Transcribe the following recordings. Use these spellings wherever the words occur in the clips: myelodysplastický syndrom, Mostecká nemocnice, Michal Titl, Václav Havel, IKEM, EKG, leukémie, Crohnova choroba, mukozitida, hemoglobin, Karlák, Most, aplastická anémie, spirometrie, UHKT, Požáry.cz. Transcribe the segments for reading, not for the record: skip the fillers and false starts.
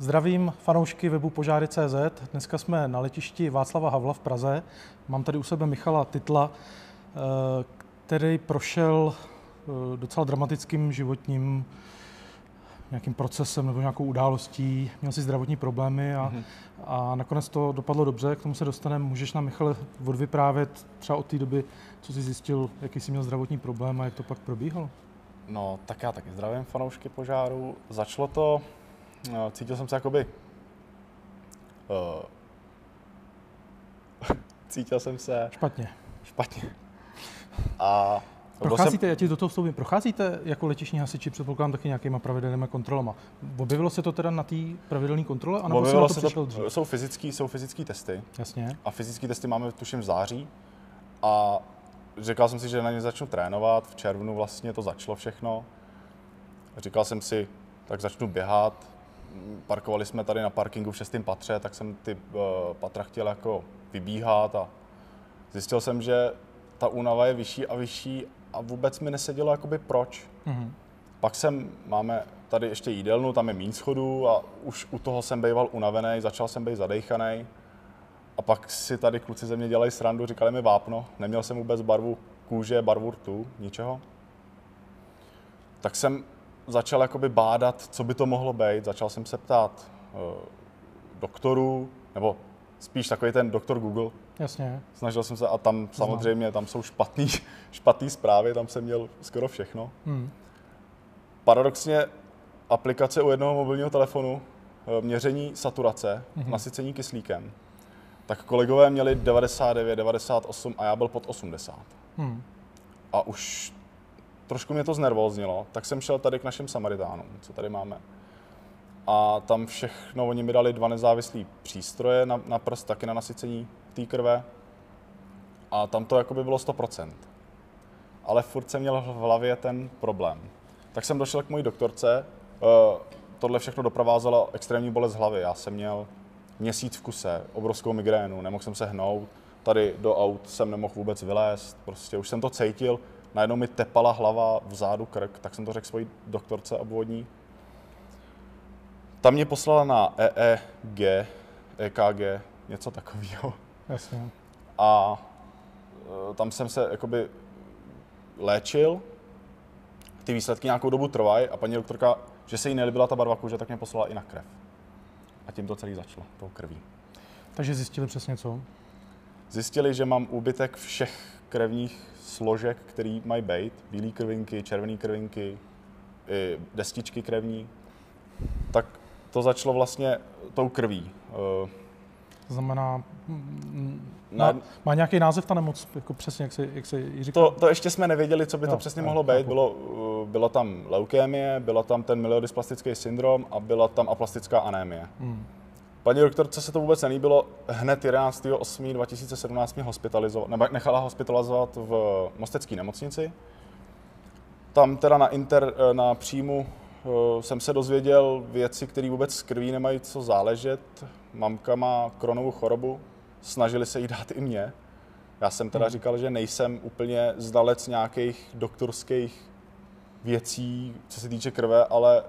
Zdravím fanoušky webu Požáry.cz. Dneska jsme na letišti Václava Havla v Praze. Mám tady u sebe Michala Titla, který prošel docela dramatickým životním nějakým procesem nebo nějakou událostí. Měl si zdravotní problémy a nakonec to dopadlo dobře. K tomu se dostaneme. Můžeš nám, Michale, odvyprávět třeba od té doby, co jsi zjistil, jaký jsi měl zdravotní problém a jak to pak probíhalo? No, tak já taky zdravím fanoušky Požáru. Začalo to... Cítil jsem se jakoby... Cítil jsem se... Špatně. A... Procházíte, já ti do toho vstoupím, procházíte jako letišní hasiči, předpokládám, taky nějakýma pravidelnými kontrolama. Objevilo se to teda na té pravidelné kontrole? Ano, objevilo se to, jsou fyzické testy. Jasně. A fyzické testy máme tuším v září. A říkal jsem si, že na ně začnu trénovat. V červnu vlastně to začalo všechno. Říkal jsem si, tak začnu běhat. Parkovali jsme tady na parkingu v 6. patře, tak jsem ty patra chtěl jako vybíhat a zjistil jsem, že ta únava je vyšší a vyšší a vůbec mi nesedělo jakoby proč. Pak máme tady ještě jídelnu, tam je míň schodů a už u toho jsem býval unavený, začal jsem být zadejchaný. A pak si tady kluci ze mě dělají srandu, říkali mi vápno, neměl jsem vůbec barvu kůže, barvu rtu, ničeho. Tak jsem začal jakoby bádat, co by to mohlo být. Začal jsem se ptát doktorů, nebo spíš takový ten doktor Google. Jasně. Snažil jsem se a tam samozřejmě, tam jsou špatný zprávy, tam jsem měl skoro všechno. Paradoxně aplikace u jednoho mobilního telefonu, měření saturace, nasycení kyslíkem, tak kolegové měli 99, 98 a já byl pod 80. A už trošku mě to znervóznilo, tak jsem šel tady k našim Samaritánům, co tady máme. A tam všechno, oni mi dali 2 nezávislý přístroje na prst, taky na nasycení té krve. A tam to jakoby bylo 100%. Ale furt jsem měl v hlavě ten problém. Tak jsem došel k mojí doktorce, tohle všechno doprovázela extrémní bolest hlavy. Já jsem měl měsíc v kuse, obrovskou migrénu, nemohl jsem se hnout, tady do aut jsem nemohl vůbec vylézt, prostě už jsem to cítil. Najednou mi tepala hlava, vzadu krk, tak jsem to řekl své doktorce obvodní. Ta mě poslala na EKG, něco takového. Jasně. A tam jsem se jakoby léčil, ty výsledky nějakou dobu trvají a paní doktorka, že se jí nelíbila ta barva kůže, tak mě poslala i na krev. A tím to celé začalo, tou krví. Takže zjistili přesně co? Zjistili, že mám úbytek všech krevních složek, který mají být, bílé krvinky, červené krvinky, i destičky krevní, tak to začalo vlastně tou krví. To znamená, má nějaký název ta nemoc, jako přesně, jak se jí říká? To ještě jsme nevěděli, co by to přesně mohlo být. Byla tam leukémie, byla tam ten myelodysplastický syndrom a byla tam aplastická anémie. Paní doktorce se to vůbec nelíbilo, hned 11.8.2017 mě nechala hospitalizovat v Mostecké nemocnici. Tam teda na příjmu jsem se dozvěděl věci, které vůbec z krví nemají co záležet. Mamka má Crohnovu chorobu, snažili se jí dát i mě. Já jsem teda říkal, že nejsem úplně znalec nějakých doktorských věcí, co se týče krve, ale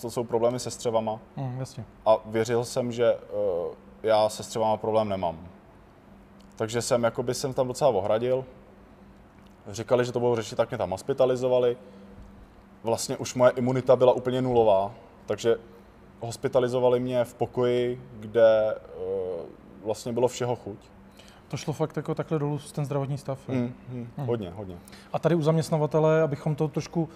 to jsou problémy se střevama. Jasně. A věřil jsem, že já se střevama problém nemám. Takže jsem tam docela ohradil. Říkali, že to budou řešit, tak mě tam hospitalizovali. Vlastně už moje imunita byla úplně nulová, takže hospitalizovali mě v pokoji, kde vlastně bylo všeho chuť. To šlo fakt jako takhle dolů ten zdravotní stav? Hodně. A tady u zaměstnavatele, abychom to trošku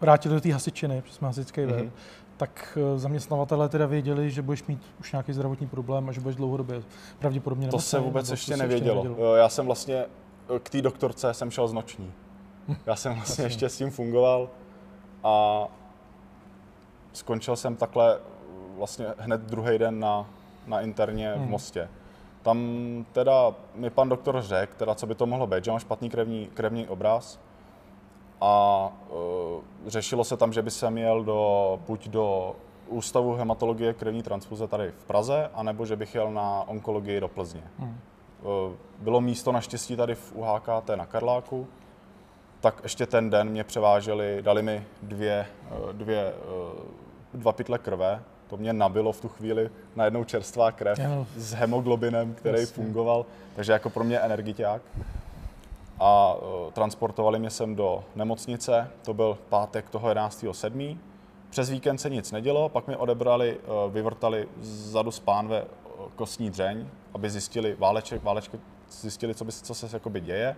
vrátili do té hasičiny, protože jsme hasičský web, tak zaměstnavatele teda věděli, že budeš mít už nějaký zdravotní problém a že budeš dlouhodobě pravděpodobně nemocný. To se vůbec ještě nevědělo. Já jsem vlastně k té doktorce jsem šel z noční. Já jsem vlastně ještě s tím fungoval a skončil jsem takhle vlastně hned druhý den na interně v Mostě. Tam teda mi pan doktor řekl, co by to mohlo být, že mám špatný krevní obraz a řešilo se tam, že by jsem jel buď do Ústavu hematologie krevní transfuze tady v Praze, anebo že bych jel na onkologii do Plzně. Bylo místo naštěstí tady v UHKT na Karláku, tak ještě ten den mě převáželi, dali mi dva pytle krve, to mě nabilo v tu chvíli najednou čerstvá krev s hemoglobinem, který fungoval, takže jako pro mě energiťák. A transportovali mě sem do nemocnice, to byl pátek toho 11.7. Přes víkend se nic nedělo, pak mi odebrali, vyvrtali zadu z pánve kostní dřeň, aby zjistili zjistili, co se jakoby děje.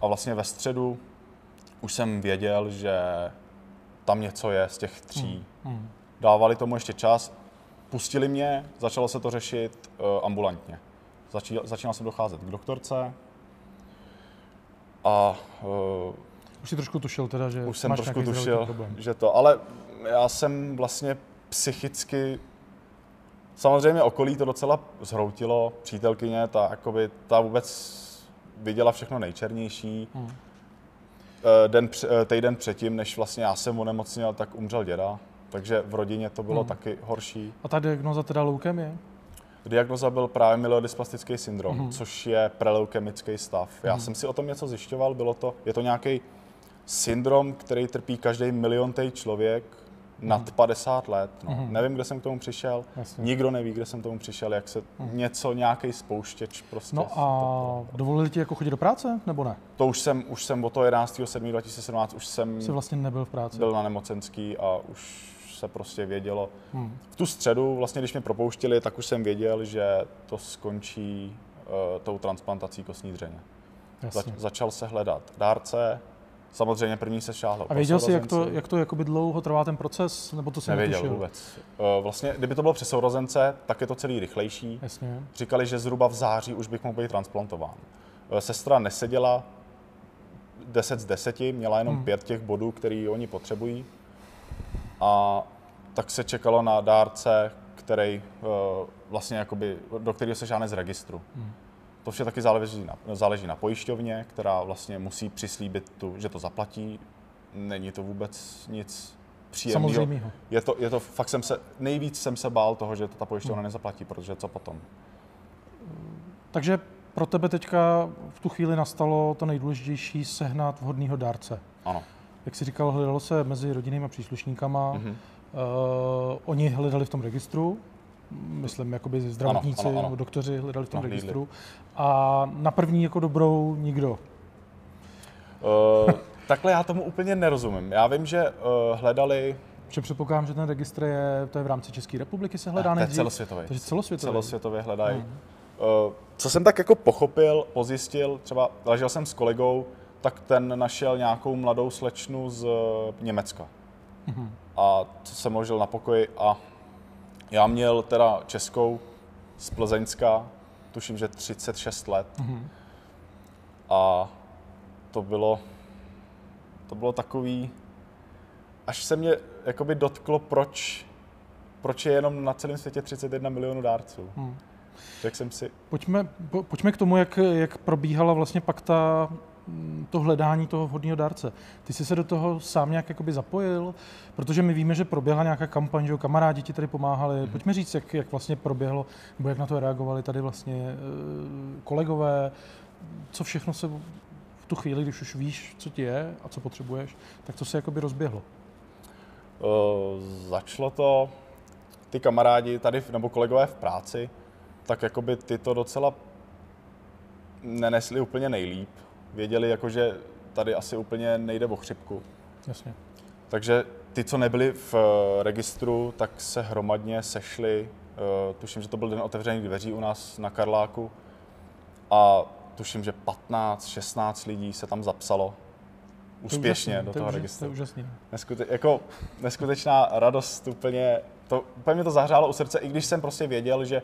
A vlastně ve středu už jsem věděl, že tam něco je z těch tří. Dávali tomu ještě čas, pustili mě, začalo se to řešit ambulantně. Začínal jsem docházet k doktorce. A už jsi trošku tušil teda, že máš nějaký zdravotní problém. Že to, ale já jsem vlastně psychicky, samozřejmě okolí to docela zhroutilo, přítelkyně, ta vůbec viděla všechno nejčernější. Týden předtím, než vlastně já jsem onemocněl, tak umřel děda, takže v rodině to bylo taky horší. A ta diagnoza teda leukémie? Diagnoza byl právě myelodysplastický syndrom, což je preleukemický stav. Já jsem si o tom něco zjišťoval, je to nějaký syndrom, který trpí každý miliontý člověk nad 50 let. Nevím, kde jsem k tomu přišel, nikdo neví, kde jsem k tomu přišel, jak se nějaký spouštěč prostě... No a dovolili ti jako chodit do práce, nebo ne? To už jsem od toho 11.7.2017 už jsem... Jsi vlastně nebyl v práci. Byl na nemocenský a už se prostě vědělo. V tu středu, vlastně když mě propouštili, tak už jsem věděl, že to skončí tou transplantací kostní dřeně. Začal se hledat dárce. Samozřejmě první se šáhlo. A věděl jsi, jak to jakoby dlouho trvá ten proces? Nebo to jsi nevěděl vůbec. Vlastně, kdyby to bylo přes sourozence, tak je to celý rychlejší. Jasně. Říkali, že zhruba v září už bych mohl být transplantován. Sestra neseděla 10 z 10, měla jenom 5 těch bodů, který oni potřebují. A tak se čekalo na dárce, který vlastně jakoby, do kterého se žádné z registru. To vše taky záleží na pojišťovně, která vlastně musí přislíbit že to zaplatí. Není to vůbec nic příjemného. Fakt nejvíc jsem se bál toho, že to ta pojišťovna nezaplatí, protože co potom? Takže pro tebe teďka v tu chvíli nastalo to nejdůležitější, sehnat vhodného dárce. Ano. Jak jsi říkal, hledalo se mezi rodinnými příslušníkama. Oni hledali v tom registru. Myslím, jakoby zdravotníci, ano. Doktoři hledali v tom registru. A na první jako dobrou nikdo. Takhle já tomu úplně nerozumím. Já vím, že hledali... Předpokládám, že ten registr to je v rámci České republiky se hledá nejdřív. Celosvětově. Takže celosvětově hledají. Co jsem tak jako pochopil, pozjistil, třeba ležel jsem s kolegou, tak ten našel nějakou mladou slečnu z Německa. A co jsem ležel na pokoji a já měl teda českou z Plzeňska, tuším, že 36 let. A to bylo takový, až se mě jakoby dotklo, proč je jenom na celém světě 31 milionů dárců. Tak jsem si... Pojďme k tomu, jak probíhala vlastně pak to hledání toho vhodného dárce. Ty jsi se do toho sám nějak jakoby zapojil, protože my víme, že proběhla nějaká kampaň, že kamarádi ti tady pomáhali. Pojďme říct, jak vlastně proběhlo, nebo jak na to reagovali tady vlastně kolegové, co všechno se v tu chvíli, když už víš, co ti je a co potřebuješ, tak co se jakoby rozběhlo? Začalo to, ty kamarádi tady, nebo kolegové v práci, tak jakoby ty to docela nenesli úplně nejlíp. Věděli, že tady asi úplně nejde o chřipku. Jasně. Takže ty, co nebyli v registru, tak se hromadně sešli. Tuším, že to byl den otevřených dveří u nás na Karláku. A tuším, že 15-16 lidí se tam zapsalo úspěšně do toho registru. To je úžasný. Neskutečná radost, úplně mě to zahřálo u srdce, i když jsem prostě věděl, že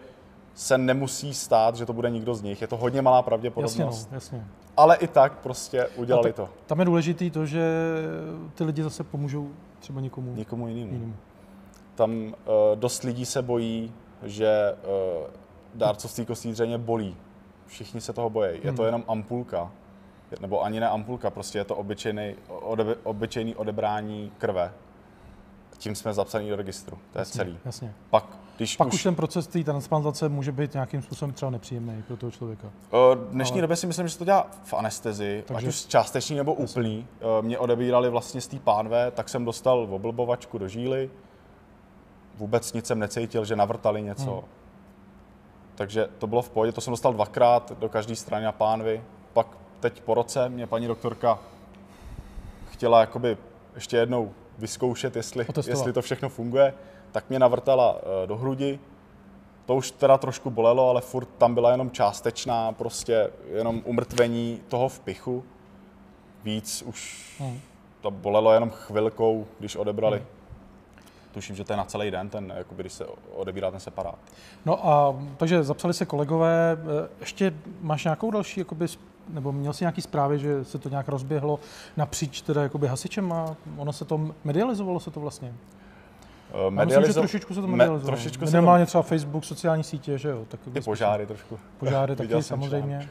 se nemusí stát, že to bude nikdo z nich. Je to hodně malá pravděpodobnost. Jasně. Ale i tak prostě udělali to. Tam je důležité to, že ty lidi zase pomůžou třeba někomu jinému. Tam dost lidí se bojí, že dárcovství kostní dřeně bolí. Všichni se toho bojí. Je to jenom ampulka. Nebo ani ne ampulka, prostě je to obyčejné odebrání krve. Tím jsme zapsaní do registru. To je celý. Jasně. Pak už ten proces té transplantace může být nějakým způsobem třeba nepříjemný pro toho člověka. V dnešní době si myslím, že se to dělá v anestezii, ať už částečný nebo úplný. Mě odebírali vlastně z té pánve, tak jsem dostal oblbovačku do žíly. vůbec nic jsem necítil, že navrtali něco. Takže to bylo v pohodě, to jsem dostal dvakrát do každé strany na pánvi. Pak teď po roce mě paní doktorka chtěla jakoby ještě jednou vyzkoušet, jestli to všechno funguje, tak mě navrtala do hrudi. To už teda trošku bolelo, ale furt tam byla jenom částečná, prostě jenom umrtvení toho vpichu. Víc už to bolelo jenom chvilkou, když odebrali. Tuším, že to je na celý den, ten, jakoby, když se odebírá ten separát. No a takže zapsali se kolegové. Ještě máš nějakou další, jakoby, nebo měl jsi nějaký zprávy, že se to nějak rozběhlo napříč teda jakoby hasičem a ono se to, medializovalo se to vlastně? Myslím, že trošičku se to medializovalo. Minimálně třeba Facebook, sociální sítě, že jo? Tak ty požáry trošku. Požáry taky samozřejmě.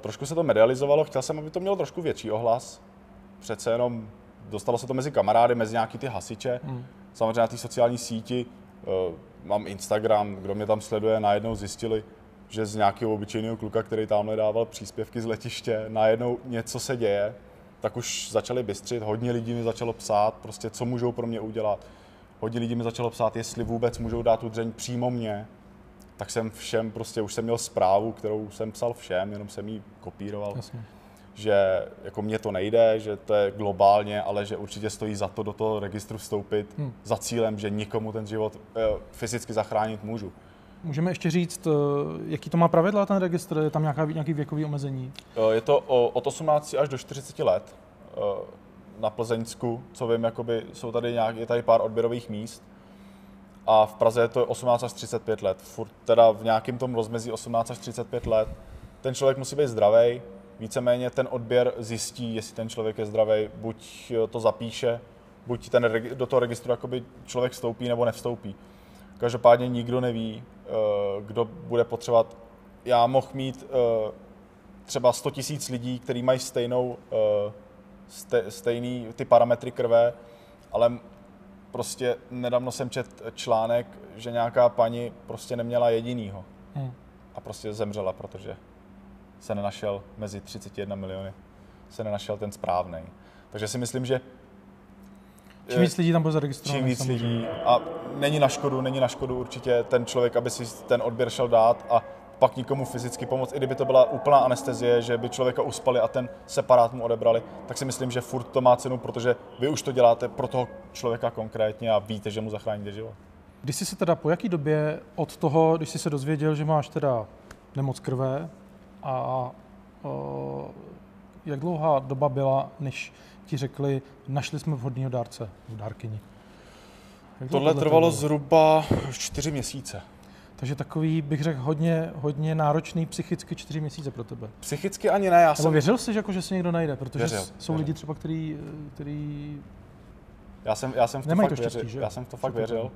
Trošku se to medializovalo, chtěl jsem, aby to mělo trošku větší ohlas. Přece jenom dostalo se to mezi kamarády, mezi nějaký ty hasiče. Samozřejmě na té sociální síti, mám Instagram, kdo mě tam sleduje, najednou zjistili, že z nějakého obyčejného kluka, který tamhle dával příspěvky z letiště, najednou něco se děje, tak už začali bystřit, hodně lidí mi začalo psát, prostě co můžou pro mě udělat. Hodně lidí mi začalo psát, jestli vůbec můžou dát tu dřeň přímo mě, tak jsem všem, prostě už jsem měl zprávu, kterou jsem psal všem, jenom jsem ji kopíroval. Jasně. Že jako mně to nejde, že to je globálně, ale že určitě stojí za to do toho registru vstoupit za cílem, že nikomu ten život fyzicky zachránit můžu. Můžeme ještě říct, jaký to má pravidla ten registr? Je tam nějaké věkové omezení? Je to od 18 až do 40 let na Plzeňsku, co vím, jakoby jsou tady je tady pár odběrových míst a v Praze je to 18 až 35 let. Furt teda v nějakém tom rozmezí 18 až 35 let. Ten člověk musí být zdravý. Víceméně ten odběr zjistí, jestli ten člověk je zdravý, buď to zapíše, buď do toho registru jakoby člověk vstoupí nebo nevstoupí. Každopádně nikdo neví, kdo bude potřebovat. Já mohl mít třeba 100 000 lidí, kteří mají stejný ty parametry krve, ale prostě nedávno jsem četl článek, že nějaká paní prostě neměla jedinýho a prostě zemřela, protože se nenašel mezi 31 miliony, se nenašel ten správný. Takže si myslím, že čím víc lidí tam bude zaregistrovaný. Čím víc lidí a není na škodu určitě ten člověk, aby si ten odběr šel dát a pak nikomu fyzicky pomoct. I kdyby to byla úplná anestezie, že by člověka uspali a ten separát mu odebrali, tak si myslím, že furt to má cenu, protože vy už to děláte pro toho člověka konkrétně a víte, že mu zachráníte život. Když jsi se teda po jaký době od toho, když jsi se dozvěděl, že máš teda nemoc krve, a jak dlouhá doba byla, než ti řekli, našli jsme vhodného dárce, dárkyni? Tohle trvalo zhruba 4 měsíce. Takže takový, bych řekl, hodně náročný psychicky 4 měsíce pro tebe. Psychicky ani ne, já jsem... Věřil jsi, že se někdo najde, protože jsou lidi třeba, který... Já jsem v to fakt věřil. Já jsem v to fakt věřil.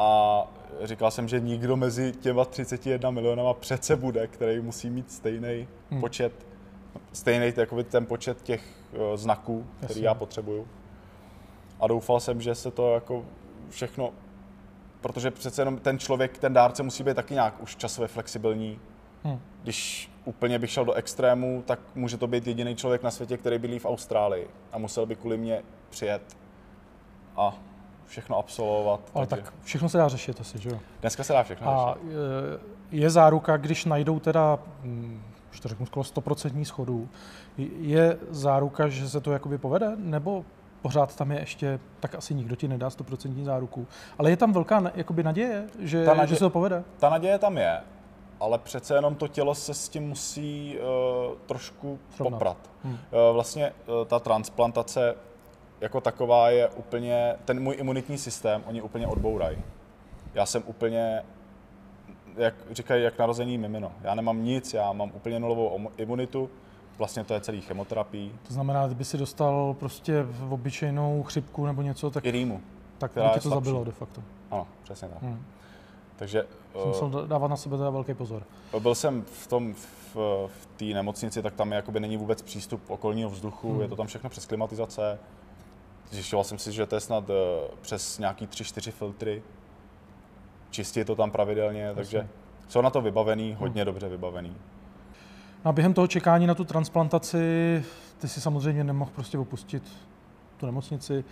A říkal jsem, že nikdo mezi těma 31 milionama přece bude, který musí mít stejný počet, stejný ten počet těch znaků, který já potřebuju. A doufal jsem, že se to jako všechno, protože přece jenom ten člověk, ten dárce musí být taky nějak už časově flexibilní. Když úplně bych šel do extrému, tak může to být jediný člověk na světě, který bydlí v Austrálii a musel by kvůli mě přijet a všechno absolvovat. Ale tak všechno se dá řešit asi, že jo? Dneska se dá všechno řešit. A je záruka, když najdou teda, už to řeknu, skoro 100% schodů, je záruka, že se to jakoby povede? Nebo pořád tam je ještě, tak asi nikdo ti nedá 100% záruku. Ale je tam velká jakoby naděje, že se to povede? Ta naděje tam je, ale přece jenom to tělo se s tím musí trošku poprat. Vlastně ta transplantace jako taková je úplně, ten můj imunitní systém, oni úplně odbourají. Já jsem úplně, jak říkají, jak narozený mimino. Já nemám nic, já mám úplně nulovou imunitu, vlastně to je celý chemoterapii. To znamená, kdyby si dostal prostě v obyčejnou chřipku nebo něco, tak... I rýmu. Tak by tě to zabilo de facto. Ano, přesně tak. Takže... Musel dávat na sebe teda velký pozor. Byl jsem v té nemocnici, tak tam jakoby není vůbec přístup okolního vzduchu, je to tam všechno přes klimatizace. Zjišťoval jsem si, že to je snad přes nějaký 3-4 filtry. Čistí to tam pravidelně, takže jsou na to vybavený, hodně dobře vybavený. No a během toho čekání na tu transplantaci, ty si samozřejmě nemohl prostě opustit tu nemocnici.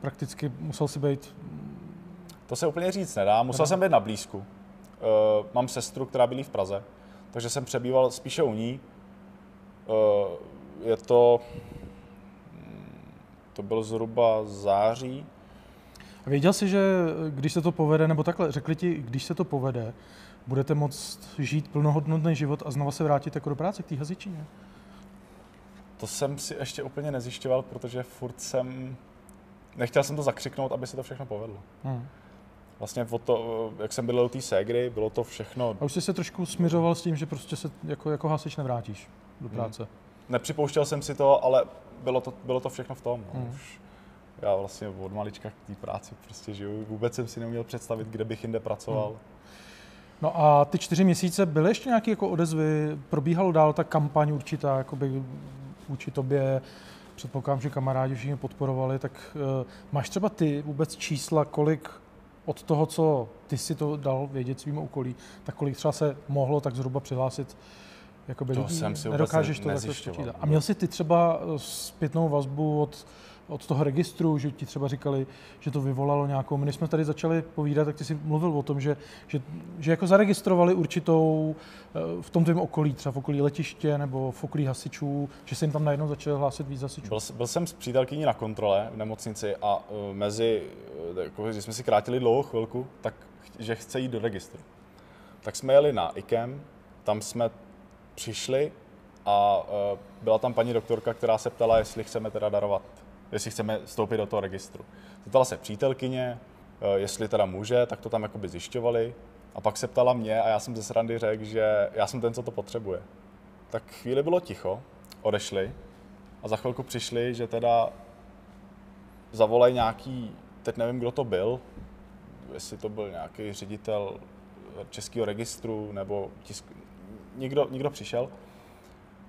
Prakticky musel si být To se úplně říct nedá. Musel jsem být na blízku. Mám sestru, která bydlí v Praze, takže jsem přebýval spíše u ní. Je to... To bylo zhruba září. Věděl jsi, že když se to povede, nebo takhle, řekli ti, když se to povede, budete moct žít plnohodnotný život a znova se vrátit jako do práce k té hasičině? To jsem si ještě úplně nezjišťoval, protože furt jsem... Nechtěl jsem to zakřiknout, aby se to všechno povedlo. Vlastně o to, jak jsem bydlel u té ségry, bylo to všechno... A už jsi se trošku smiřoval s tím, že prostě se jako hasič nevrátíš do práce? Nepřipouštěl jsem si to, ale bylo to všechno v tom. No. Už já vlastně od malička k té práci prostě žiju. Vůbec jsem si neuměl představit, kde bych jinde pracoval. No a ty 4 měsíce byly ještě nějaké jako odezvy? Probíhalo dál ta kampaň určitá, jakoby vůči tobě? Předpokládám, že kamarádi všichni podporovali. Tak máš třeba ty vůbec čísla, kolik od toho, co ty si to dal vědět svým okolí, tak kolik třeba se mohlo tak zhruba přihlásit? Jakoby to lidí, jsem si nedokážeš to takhle. A měl jsi ty třeba zpětnou vazbu od toho registru, že ti třeba říkali, že to vyvolalo nějakou... My jsme tady začali povídat, tak ty jsi mluvil o tom, že jako zaregistrovali určitou v tom tvém okolí, třeba v okolí letiště nebo v okolí hasičů, že se jim tam najednou začali hlásit víc hasičů. Byl jsem s přítelkyní na kontrole v nemocnici a mezi, když jsme si krátili dlouhou chvilku, tak že chce jít do registru. Tak jsme jeli na IKEM, tam jsme přišli a byla tam paní doktorka, která se ptala, jestli chceme teda darovat, jestli chceme vstoupit do toho registru. Ptala se přítelkyně, jestli teda může, tak to tam jakoby zjišťovali. A pak se ptala mě a já jsem ze srandy řekl, že já jsem ten, co to potřebuje. Tak chvíli bylo ticho, odešli a za chvilku přišli, že teda zavolají nějaký, teď nevím, kdo to byl, jestli to byl nějaký ředitel Českého registru nebo Nikdo přišel,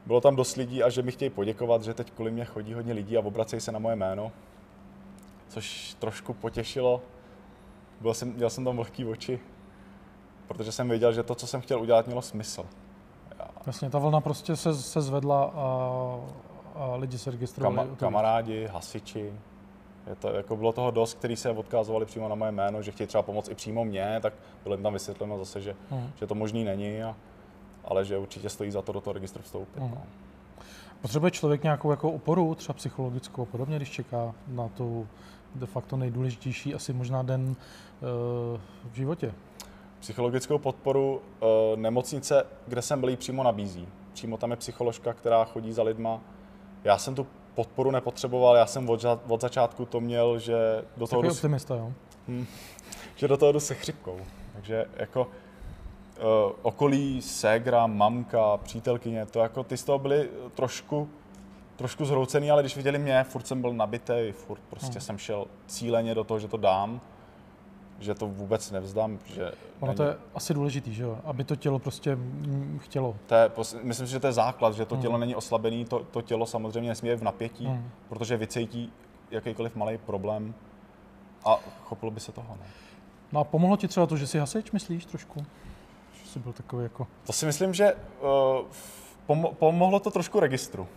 bylo tam dost lidí a že mi chtějí poděkovat, že teď kvůli mě chodí hodně lidí a obracejí se na moje jméno, což trošku potěšilo. Měl jsem tam vlhký oči, protože jsem věděl, že to, co jsem chtěl udělat, mělo smysl. Jasně, ta vlna prostě se zvedla a lidi se registrovali. Kamarádi, hasiči, jako bylo toho dost, kteří se odkázovali přímo na moje jméno, že chtějí třeba pomoct i přímo mě, tak bylo jim tam vysvětleno zase, že to možný není. Ale že určitě stojí za to do toho registru vstoupit. No. Potřebuje člověk nějakou jako oporu, třeba psychologickou a podobně, když čeká na tu de facto nejdůležitější asi možná den v životě? Psychologickou podporu nemocnice, kde jsem byl, přímo nabízí. Přímo tam je psycholožka, která chodí za lidma. Já jsem tu podporu nepotřeboval, já jsem od začátku to měl, že do toho... Takový optimista, jo? Že do toho jdu se chřipkou. Takže jako... Okolí, ségra, mamka, přítelkyně, to jako ty z toho byly trošku zhroucený, ale když viděli mě, furt jsem byl nabitej, furt prostě jsem šel cíleně do toho, že to dám, že to vůbec nevzdám. To je asi důležitý, že jo? Aby to tělo prostě chtělo. Myslím si, že to je základ, že to tělo není oslabený, to tělo samozřejmě nesmí být v napětí, protože vycítí jakýkoliv malý problém a chopilo by se toho. Ne? No a pomohlo ti třeba to, že jsi hasič, myslíš trošku? Byl takový jako... To si myslím, že pomohlo to trošku registru.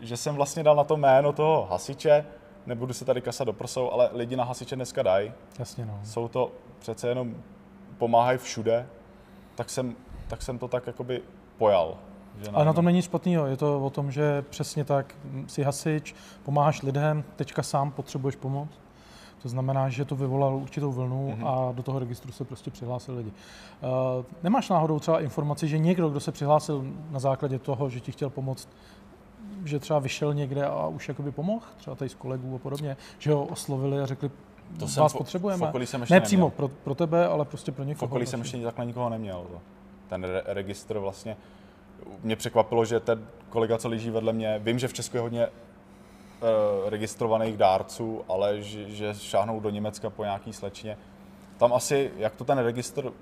Že jsem vlastně dal na to jméno toho hasiče, nebudu se tady kasat do prsou, ale lidi na hasiče dneska dají. Jasně, no. Jsou to přece jenom, pomáhají všude, tak jsem to tak jakoby pojal. Ale na tom není špatnýho, je to o tom, že přesně tak, jsi hasič, pomáháš lidem, teďka sám potřebuješ pomoc. To znamená, že to vyvolalo určitou vlnu a do toho registru se prostě přihlásili lidi. Nemáš náhodou třeba informaci, že někdo, kdo se přihlásil na základě toho, že ti chtěl pomoct, že třeba vyšel někde a už jakoby pomohl, třeba tady s kolegů a podobně, že ho oslovili a řekli, vás potřebujeme. Ne přímo pro tebe, ale prostě pro někoho. V okolí jsem ještě takhle nikoho neměl. Ten registr vlastně, mě překvapilo, že ten kolega, co leží vedle mě, vím, že v Česku je hodně registrovaných dárců, ale že šáhnou do Německa po nějaký slečně. Tam asi, jak to ten registr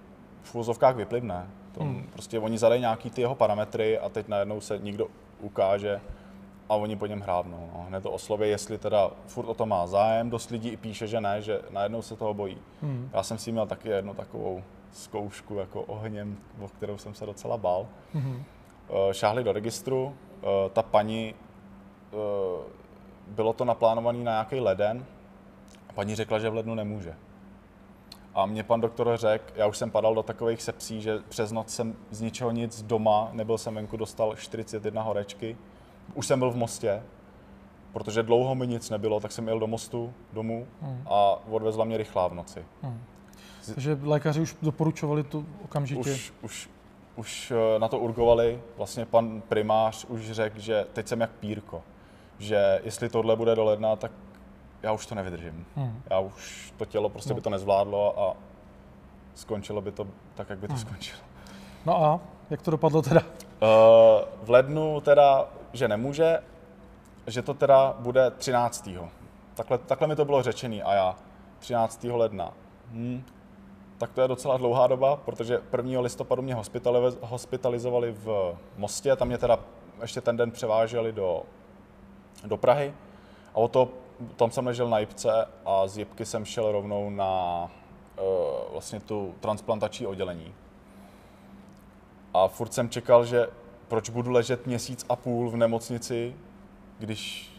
v uvozovkách vyplivne. Prostě oni zadají nějaký ty jeho parametry a teď najednou se nikdo ukáže a oni po něm hrábnou. No. Hned to oslově, jestli teda furt o to má zájem, dost lidí i píše, že ne, že najednou se toho bojí. Já jsem si měl taky jednu takovou zkoušku jako ohněm, o kterou jsem se docela bál. Šáhli do registru, ta paní bylo to naplánované na nějaký leden. Paní řekla, že v lednu nemůže. A mě pan doktor řekl, já už jsem padal do takových sepsí, že přes noc jsem z ničeho nic doma, nebyl jsem venku, dostal 41 horečky. Už jsem byl v Mostě, protože dlouho mi nic nebylo, tak jsem jel do Mostu domů a odvezla mě rychlá v noci. Takže lékaři už doporučovali to okamžitě? Už na to urgovali. Vlastně pan primář už řekl, že teď jsem jak pírko, že jestli tohle bude do ledna, tak já už to nevydržím. Já už to tělo prostě by to nezvládlo a skončilo by to tak, jak by to skončilo. No a jak to dopadlo teda? V lednu teda, že nemůže, že to teda bude 13. Takhle mi to bylo řečený a já 13. ledna. Tak to je docela dlouhá doba, protože 1. listopadu mě hospitalizovali v Mostě, tam mě teda ještě ten den převáželi do Prahy a tam jsem ležel na jipce a z jipky jsem šel rovnou na vlastně tu transplantační oddělení. A furt jsem čekal, že proč budu ležet měsíc a půl v nemocnici, když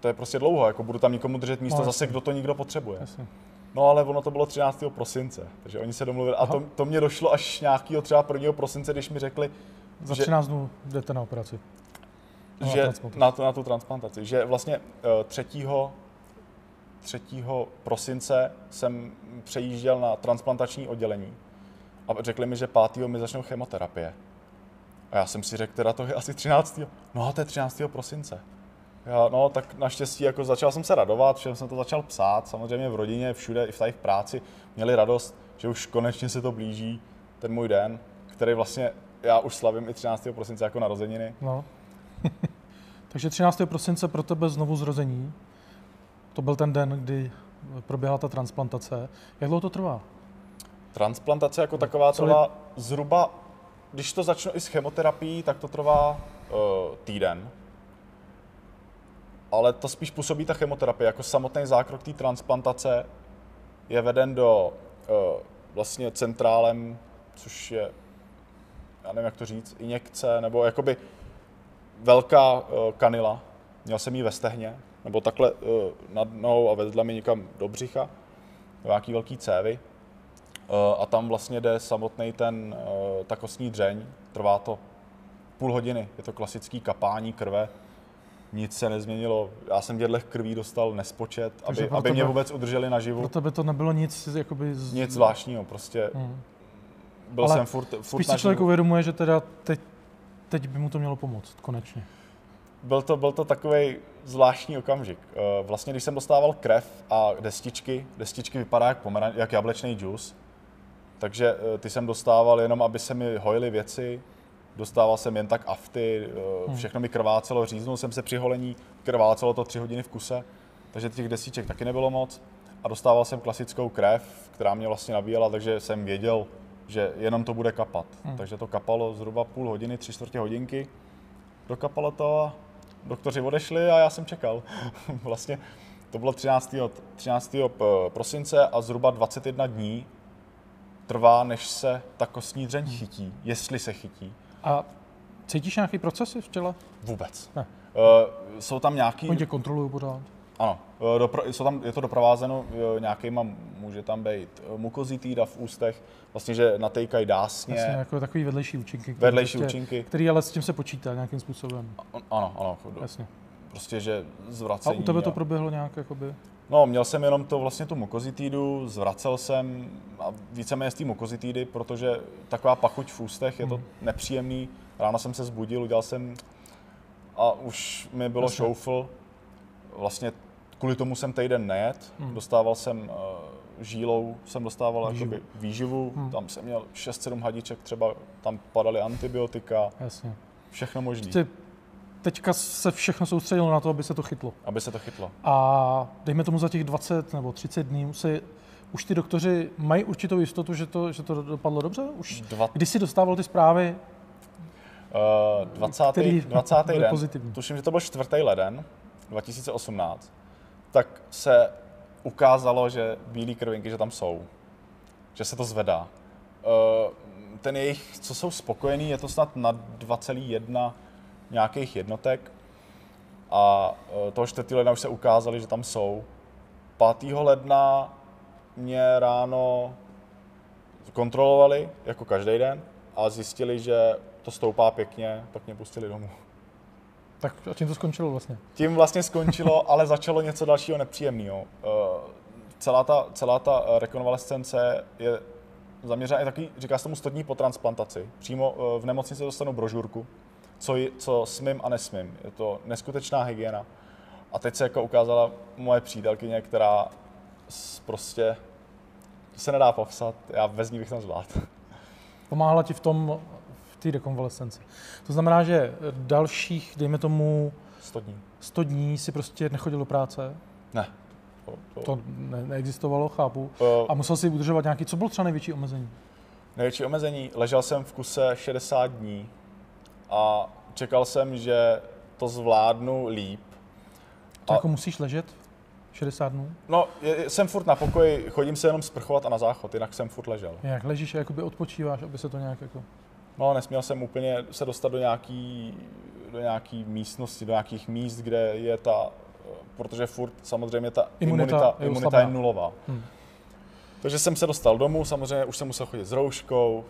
to je prostě dlouho, jako budu tam nikomu držet místo, zase kdo to nikdo potřebuje. No ale ono to bylo 13. prosince, takže oni se domluvili. A to mě došlo až nějakého třeba 1. prosince, když mi řekli, za 13 dnů jdete na operaci. Že na tu transplantaci. Že vlastně 3. prosince jsem přejížděl na transplantační oddělení a řekli mi, že 5. mi začnou chemoterapie. A já jsem si řekl, teda to je asi 13. No a to je 13. prosince. No, tak naštěstí jako začal jsem se radovat, všem jsem to začal psát, samozřejmě v rodině, všude, i tady v práci měli radost, že už konečně se to blíží, ten můj den, který vlastně já už slavím i 13. prosince jako narozeniny. No. Takže 13. prosince pro tebe znovu zrození, to byl ten den, kdy proběhla ta transplantace. Jak dlouho to trvá? Transplantace jako taková trvá zhruba, když to začnu i s chemoterapií, tak to trvá týden. Ale to spíš působí ta chemoterapie, jako samotný zákrok té transplantace je veden do vlastně centrálem, což je, já nevím, jak to říct, injekce, nebo jakoby velká kanila, měl jsem ji ve stehně, nebo takhle nad mnou a vedla mi někam do břicha, do nějaký velký cévy a tam vlastně jde samotný ta kostní dřeň, trvá to půl hodiny, je to klasický kapání krve. Nic se nezměnilo. Já jsem těchto krví dostal nespočet, aby mě vůbec udrželi naživu. Pro tebe to nebylo nic jakoby nic zvláštního, prostě. Byl ale jsem furt spíš si člověk uvědomuje, že teda teď by mu to mělo pomoct, konečně. Byl to takový zvláštní okamžik. Vlastně, když jsem dostával krev a destičky vypadá jak jablečný džus, takže ty jsem dostával jenom, aby se mi hojily věci. Dostával jsem jen tak afty, všechno mi krvácelo, říznul jsem se při holení, krvácelo to 3 hodiny v kuse, takže těch destiček taky nebylo moc. A dostával jsem klasickou krev, která mě vlastně nabíjela, takže jsem věděl, že jenom to bude kapat. Takže to kapalo zhruba půl hodiny, 3/4 hodinky. Dokapalo to a doktoři odešli a já jsem čekal. Vlastně to bylo 13. prosince a zhruba 21 dní trvá, než se ta kostní dřeň chytí, jestli se chytí. A cítíš nějaký procesy v těle? Vůbec. Jsou tam nějaký... Oni tě kontrolují pořád. Ano. Je to doprovázeno nějakýma, může tam být mukozitida v ústech, vlastně, že natejkají dásně. Jasně, jako takový vedlejší účinky. Který ale s tím se počítá nějakým způsobem. Ano. Jasně. Prostě, že zvracení. A u tebe to proběhlo nějak, jakoby... No, měl jsem jenom vlastně tu mukozitidu, zvracel jsem a víceméně z té mukozitidy, protože taková pachuť v ústech, je to nepříjemný. Ráno jsem se zbudil, udělal jsem a už mi bylo šoufl. Vlastně kvůli tomu jsem týden nejet. Dostával jsem žílou, jsem dostával výživu. Tam jsem měl 6-7 hadiček, třeba tam padaly antibiotika, všechno možný. Teďka se všechno soustředilo na to, aby se to chytlo. A dejme tomu za těch 20 nebo 30 dní už ty doktoři mají určitou jistotu, že to dopadlo dobře? Když jsi dostával ty zprávy? 20. den, pozitivní. Tuším, že to byl 4. leden 2018, tak se ukázalo, že bílé krvinky, že tam jsou, že se to zvedá. Ten jejich, co jsou spokojení, je to snad na 2,1 nějakých jednotek a toho 4. ledna už se ukázali, že tam jsou. 5. ledna mě ráno kontrolovali, jako každý den, a zjistili, že to stoupá pěkně, tak mě pustili domů. Tak a tím to skončilo vlastně? Tím vlastně skončilo, ale začalo něco dalšího nepříjemného. Celá ta rekonvalescence je zaměřená i takový, říká se tomu 100 dní po transplantaci. Přímo v nemocnici dostanu brožurku, co smím a nesmím. Je to neskutečná hygiena. A teď se jako ukázala moje přítelkyně, která prostě se nedá popsat, já bez ní bych tam zvládl. Pomáhala ti v té rekonvalescenci. To znamená, že dalších, dejme tomu, 100 dní si prostě nechodil do práce? Ne. To neexistovalo, chápu. A musel si udržovat nějaký, co bylo třeba největší omezení? Největší omezení, ležel jsem v kuse 60 dní a čekal jsem, že to zvládnu líp. To jako musíš ležet 60 dnů? No, jsem furt na pokoji, chodím se jenom sprchovat a na záchod, jinak jsem furt ležel. Jak ležíš a jakoby odpočíváš, aby se to nějak jako... No, nesměl jsem úplně se dostat do nějaký místnosti, do nějakých míst, kde je ta... Protože furt samozřejmě ta imunita je nulová. Takže jsem se dostal domů, samozřejmě už jsem musel chodit s rouškou,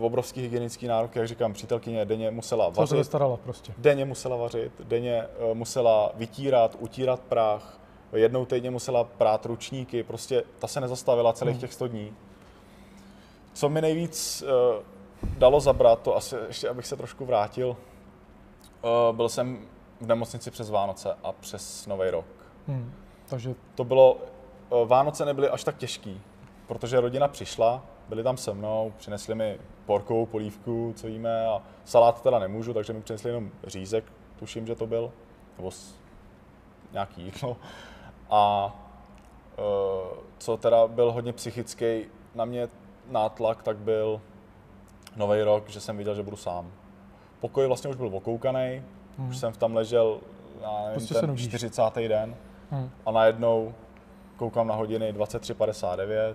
obrovský hygienický nárok, jak říkám, přítelkyně denně musela vařit. Co se starala prostě? Denně musela vařit, denně musela vytírat, utírat prach, jednou týdně musela prát ručníky, prostě ta se nezastavila celých těch 100 dní. Co mi nejvíc dalo zabrat, to asi ještě, abych se trošku vrátil, byl jsem v nemocnici přes Vánoce a přes Nový rok. Takže... To bylo, Vánoce nebyly až tak těžký, protože rodina přišla, byli tam se mnou, přinesli mi porkovou polívku, co jíme, a salát teda nemůžu, takže mi přinesli jenom řízek, tuším, že to byl, nebo nějaký jídlo. A co teda byl hodně psychický na mě nátlak, tak byl Nový rok, že jsem viděl, že budu sám. Pokoj vlastně už byl okoukaný, už jsem tam ležel, já nevím, prostě ten 40. den a najednou koukám na hodiny 23:59,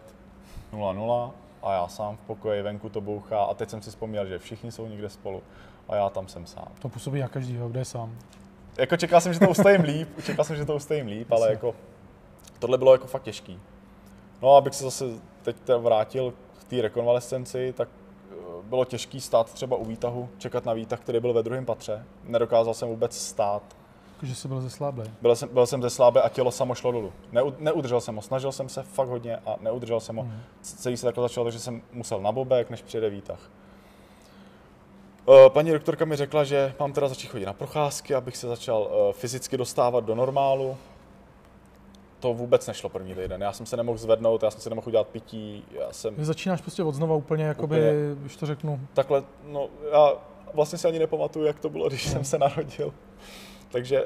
00 a já sám v pokoji, venku to bouchá a teď jsem si vzpomněl, že všichni jsou někde spolu a já tam jsem sám. To působí na každýho, kde je sám. Jako čekal jsem, že to ustojím líp, ale jako tohle bylo jako fakt těžký. No, abych se zase teď vrátil k té rekonvalescenci, tak bylo těžký stát třeba u výtahu, čekat na výtah, který byl ve druhém patře. Nedokázal jsem vůbec stát. Takže jsi byl zesláblý. Byl jsem zesláblý a tělo samo šlo dolů. Neudržel jsem ho, snažil jsem se fakt hodně a neudržel jsem ho. Celý se takhle začalo, takže jsem musel na bobek, než přijede výtah. Paní doktorka mi řekla, že mám teda začít chodit na procházky, abych se začal fyzicky dostávat do normálu. To vůbec nešlo první týden. Já jsem se nemohl zvednout, já jsem se nemohl udělat pití. Začínáš prostě od znova úplně, jakoby, když to řeknu. Takhle, no, já vlastně si ani nepamatuju, jak to bylo, když jsem se narodil. Takže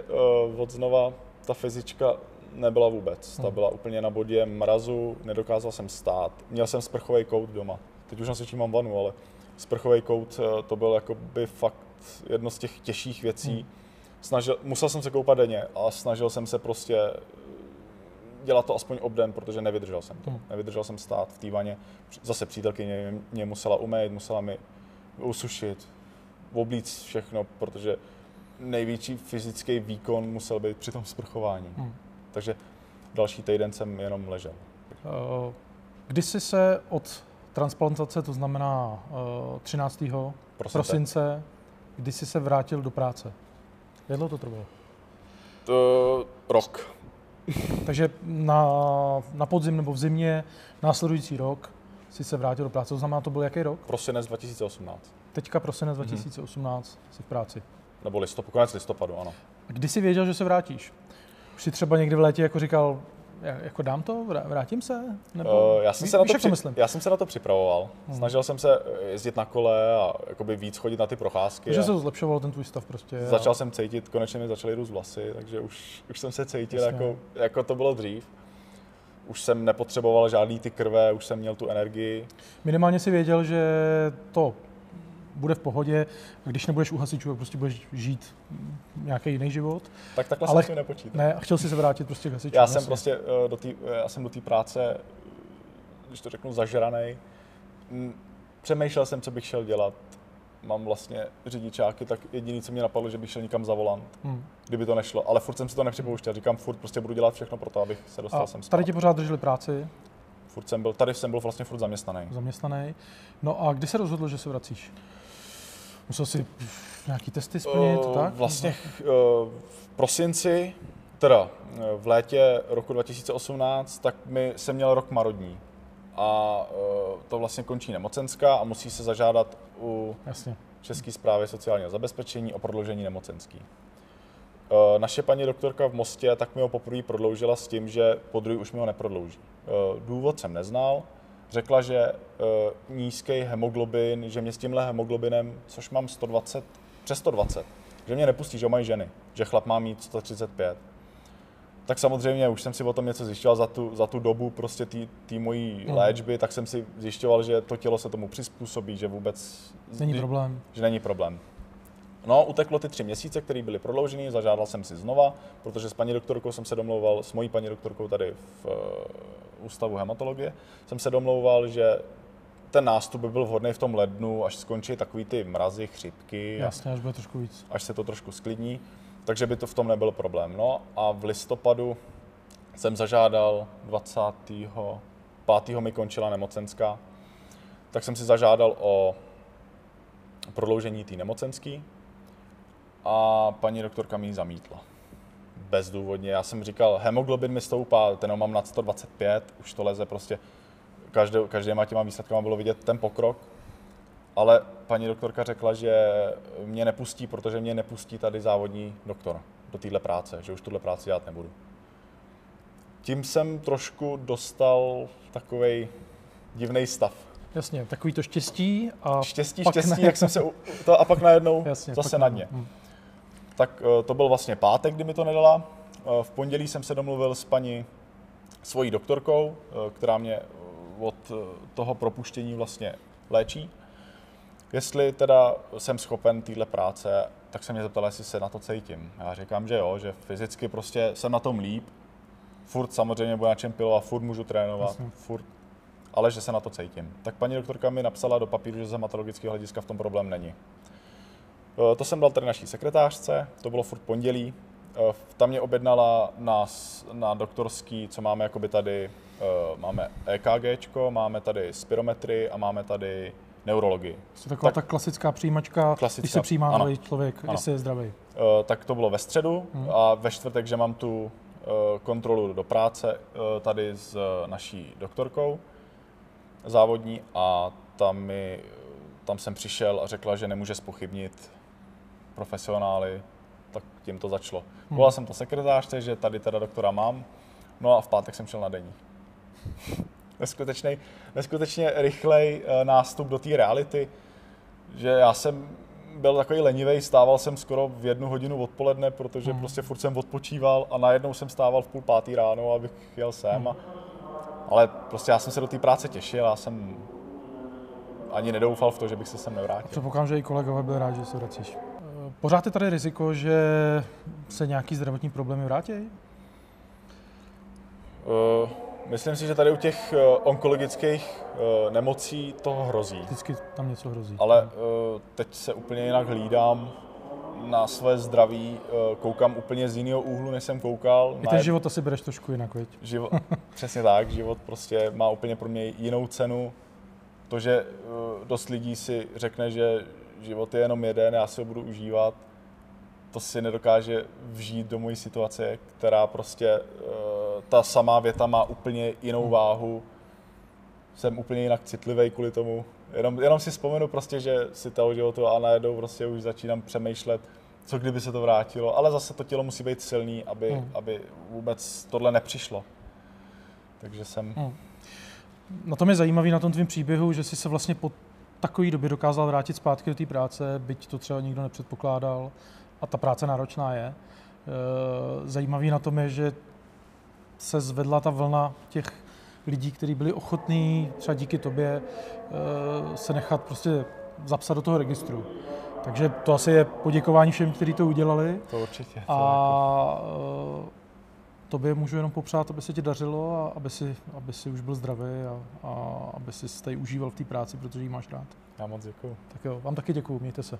od znova ta fyzička nebyla vůbec. Ta byla úplně na bodě mrazu, nedokázal jsem stát. Měl jsem sprchový kout doma. Teď už nasvědčím, mám vanu, ale sprchový kout to byl jakoby fakt jedno z těch těžších věcí. Musel jsem se koupat denně a snažil jsem se prostě dělat to aspoň obden, protože nevydržel jsem to. Nevydržel jsem stát v té vaně. Zase přítelkyně mě musela umýt, musela mi usušit, oblíct všechno, protože největší fyzický výkon musel být při tom sprchování. Takže další týden jsem jenom ležel. Když jsi se od transplantace, to znamená 13. prosince, kdy jsi se vrátil do práce? Jak dlouho to trvalo? Rok. Takže na podzim nebo v zimě následující rok jsi se vrátil do práce. To znamená, to byl jaký rok? Prosinec 2018. Teďka prosinec 2018 jsi v práci. Nebo konec listopadu, ano. A kdy jsi věděl, že se vrátíš? Už jsi třeba někdy v létě jako říkal, jako dám to, vrátím se? Nebo... Já jsem se na to připravoval. Snažil jsem se jezdit na kole a jakoby víc chodit na ty procházky. Takže se to zlepšovalo, ten tvůj stav prostě. Začal jsem cítit, konečně mi začaly růst vlasy, takže už jsem se cítil, jako to bylo dřív. Už jsem nepotřeboval žádný ty krve, už jsem měl tu energii. Minimálně si věděl, že to bude v pohodě, a když nebudeš u hasičů, tak prostě budeš žít nějaký jiný život. Tak takhle ale jsem si nepočítal. Ne, a chtěl jsi se vrátit prostě k hasičům. Já jsem do té práce, když to řeknu, zažranej. Přemýšlel jsem, co bych šel dělat. Mám vlastně řidičáky, tak jediné, co mě napadlo, že bych šel někam za volant, kdyby to nešlo. Ale furt jsem si to nepřipouštěl. Říkám, furt prostě budu dělat všechno pro to, abych se dostal sem. Tady ti pořád drželi práci? Tady jsem byl vlastně furt zaměstnaný. No a kdy se rozhodl, že se vracíš? Musel jsi nějaký testy splnit, tak? Vlastně v prosinci, teda v létě roku 2018, tak jsem měl rok marodní. A to vlastně končí nemocenská a musí se zažádat u České správy sociálního zabezpečení o prodloužení nemocenský. Naše paní doktorka v Mostě tak mi ho poprvé prodloužila s tím, že podruhé už mi ho neprodlouží. Důvod jsem neznal. Řekla, že nízký hemoglobin, že mě s tímhle hemoglobinem, což mám 120, přes 120, že mě nepustí, že ho mají ženy, že chlap má mít 135. Tak samozřejmě už jsem si o tom něco zjišťoval za tu dobu prostě té mojí léčby, tak jsem si zjišťoval, že to tělo se tomu přizpůsobí, že vůbec není problém. Že není problém. No, uteklo ty 3 měsíce, které byly prodloužené, zažádal jsem si znova, protože s paní doktorkou jsem se domlouval, s mojí paní doktorkou tady v ústavu hematologie, jsem se domlouval, že ten nástup by byl vhodný v tom lednu, až skončí takový ty mrazy, chřipky. Jasně, až bude trošku víc. Až se to trošku sklidní, takže by to v tom nebyl problém. No a v listopadu jsem zažádal, 25. mi končila nemocenská, tak jsem si zažádal o prodloužení té nemocenské. A paní doktorka mi ji zamítla. Bezdůvodně. Já jsem říkal, hemoglobin mi stoupá, ten ho mám nad 125, už to leze prostě. Každýma těma výsledkama bylo vidět ten pokrok. Ale paní doktorka řekla, že mě nepustí, protože mě nepustí tady závodní doktor do téhle práce, že už tuhle práci dělat nebudu. Tím jsem trošku dostal takovej divný stav. Jasně, takový to štěstí a štěstí, jak jsem se a pak najednou zase na dně. Tak to byl vlastně pátek, kdy mi to nedala. V pondělí jsem se domluvil s svojí doktorkou, která mě od toho propuštění vlastně léčí. Jestli teda jsem schopen téhle práce, tak se mě zeptala, jestli se na to cítím. Já říkám, že jo, že fyzicky prostě jsem na tom líp. Furt samozřejmě budu na čem pilovat, furt můžu trénovat, furt, ale že se na to cítím. Tak paní doktorka mi napsala do papíru, že z hematologického hlediska v tom problém není. To jsem dal tady naší sekretářce, to bylo furt pondělí. Tam mě objednala na doktorský, co máme jakoby tady, máme EKGčko, máme tady spirometrii a máme tady neurologii. Taková ta klasická přijímačka, když se přijímá nový člověk, jestli je zdravý. Tak to bylo ve středu a ve čtvrtek, že mám tu kontrolu do práce tady s naší doktorkou závodní a tam jsem přišel a řekla, že nemůže zpochybnit profesionály, tak tím to začalo. Volal jsem to sekretářce, že tady teda doktora mám, no a v pátek jsem šel na denní. Neskutečně rychlej nástup do té reality, že já jsem byl takový lenivej, stával jsem skoro v 1 hodinu odpoledne, protože prostě furt jsem odpočíval a najednou jsem stával v 4:30 ráno, abych jel sem. Ale prostě já jsem se do té práce těšil, já jsem ani nedoufal v to, že bych se sem nevrátil. Předpokládám, že i kolegové byli rádi, že se vracíš. Pořád je tady riziko, že se nějaký zdravotní problémy vrátí? Myslím si, že tady u těch onkologických nemocí to hrozí. Vždycky tam něco hrozí. Ale teď se úplně jinak hlídám na své zdraví, koukám úplně z jiného úhlu, než jsem koukal. I ten život asi bereš trošku jinak, viď? Přesně tak, život prostě má úplně pro mě jinou cenu. To, že dost lidí si řekne, že život je jenom jeden, já si ho budu užívat, to si nedokáže vžít do mojí situace, která prostě, ta samá věta má úplně jinou váhu. Jsem úplně jinak citlivý kvůli tomu. Jenom si vzpomenu prostě, že si toho životu a najednou prostě už začínám přemýšlet, co kdyby se to vrátilo, ale zase to tělo musí být silný, aby vůbec tohle nepřišlo. Takže jsem... Na tom je zajímavý, na tom tvým příběhu, že jsi se vlastně po takové době dokázal vrátit zpátky do té práce, byť to třeba nikdo nepředpokládal a ta práce náročná je. Zajímavý na tom je, že se zvedla ta vlna těch lidí, kteří byli ochotní třeba díky tobě se nechat prostě zapsat do toho registru. Takže to asi je poděkování všem, kteří to udělali. To určitě. A tobě můžu jenom popřát, aby se ti dařilo a aby si už byl zdravý a aby si tady užíval v té práci, protože ji máš rád. Já moc děkuju. Tak jo, vám taky děkuju, mějte se.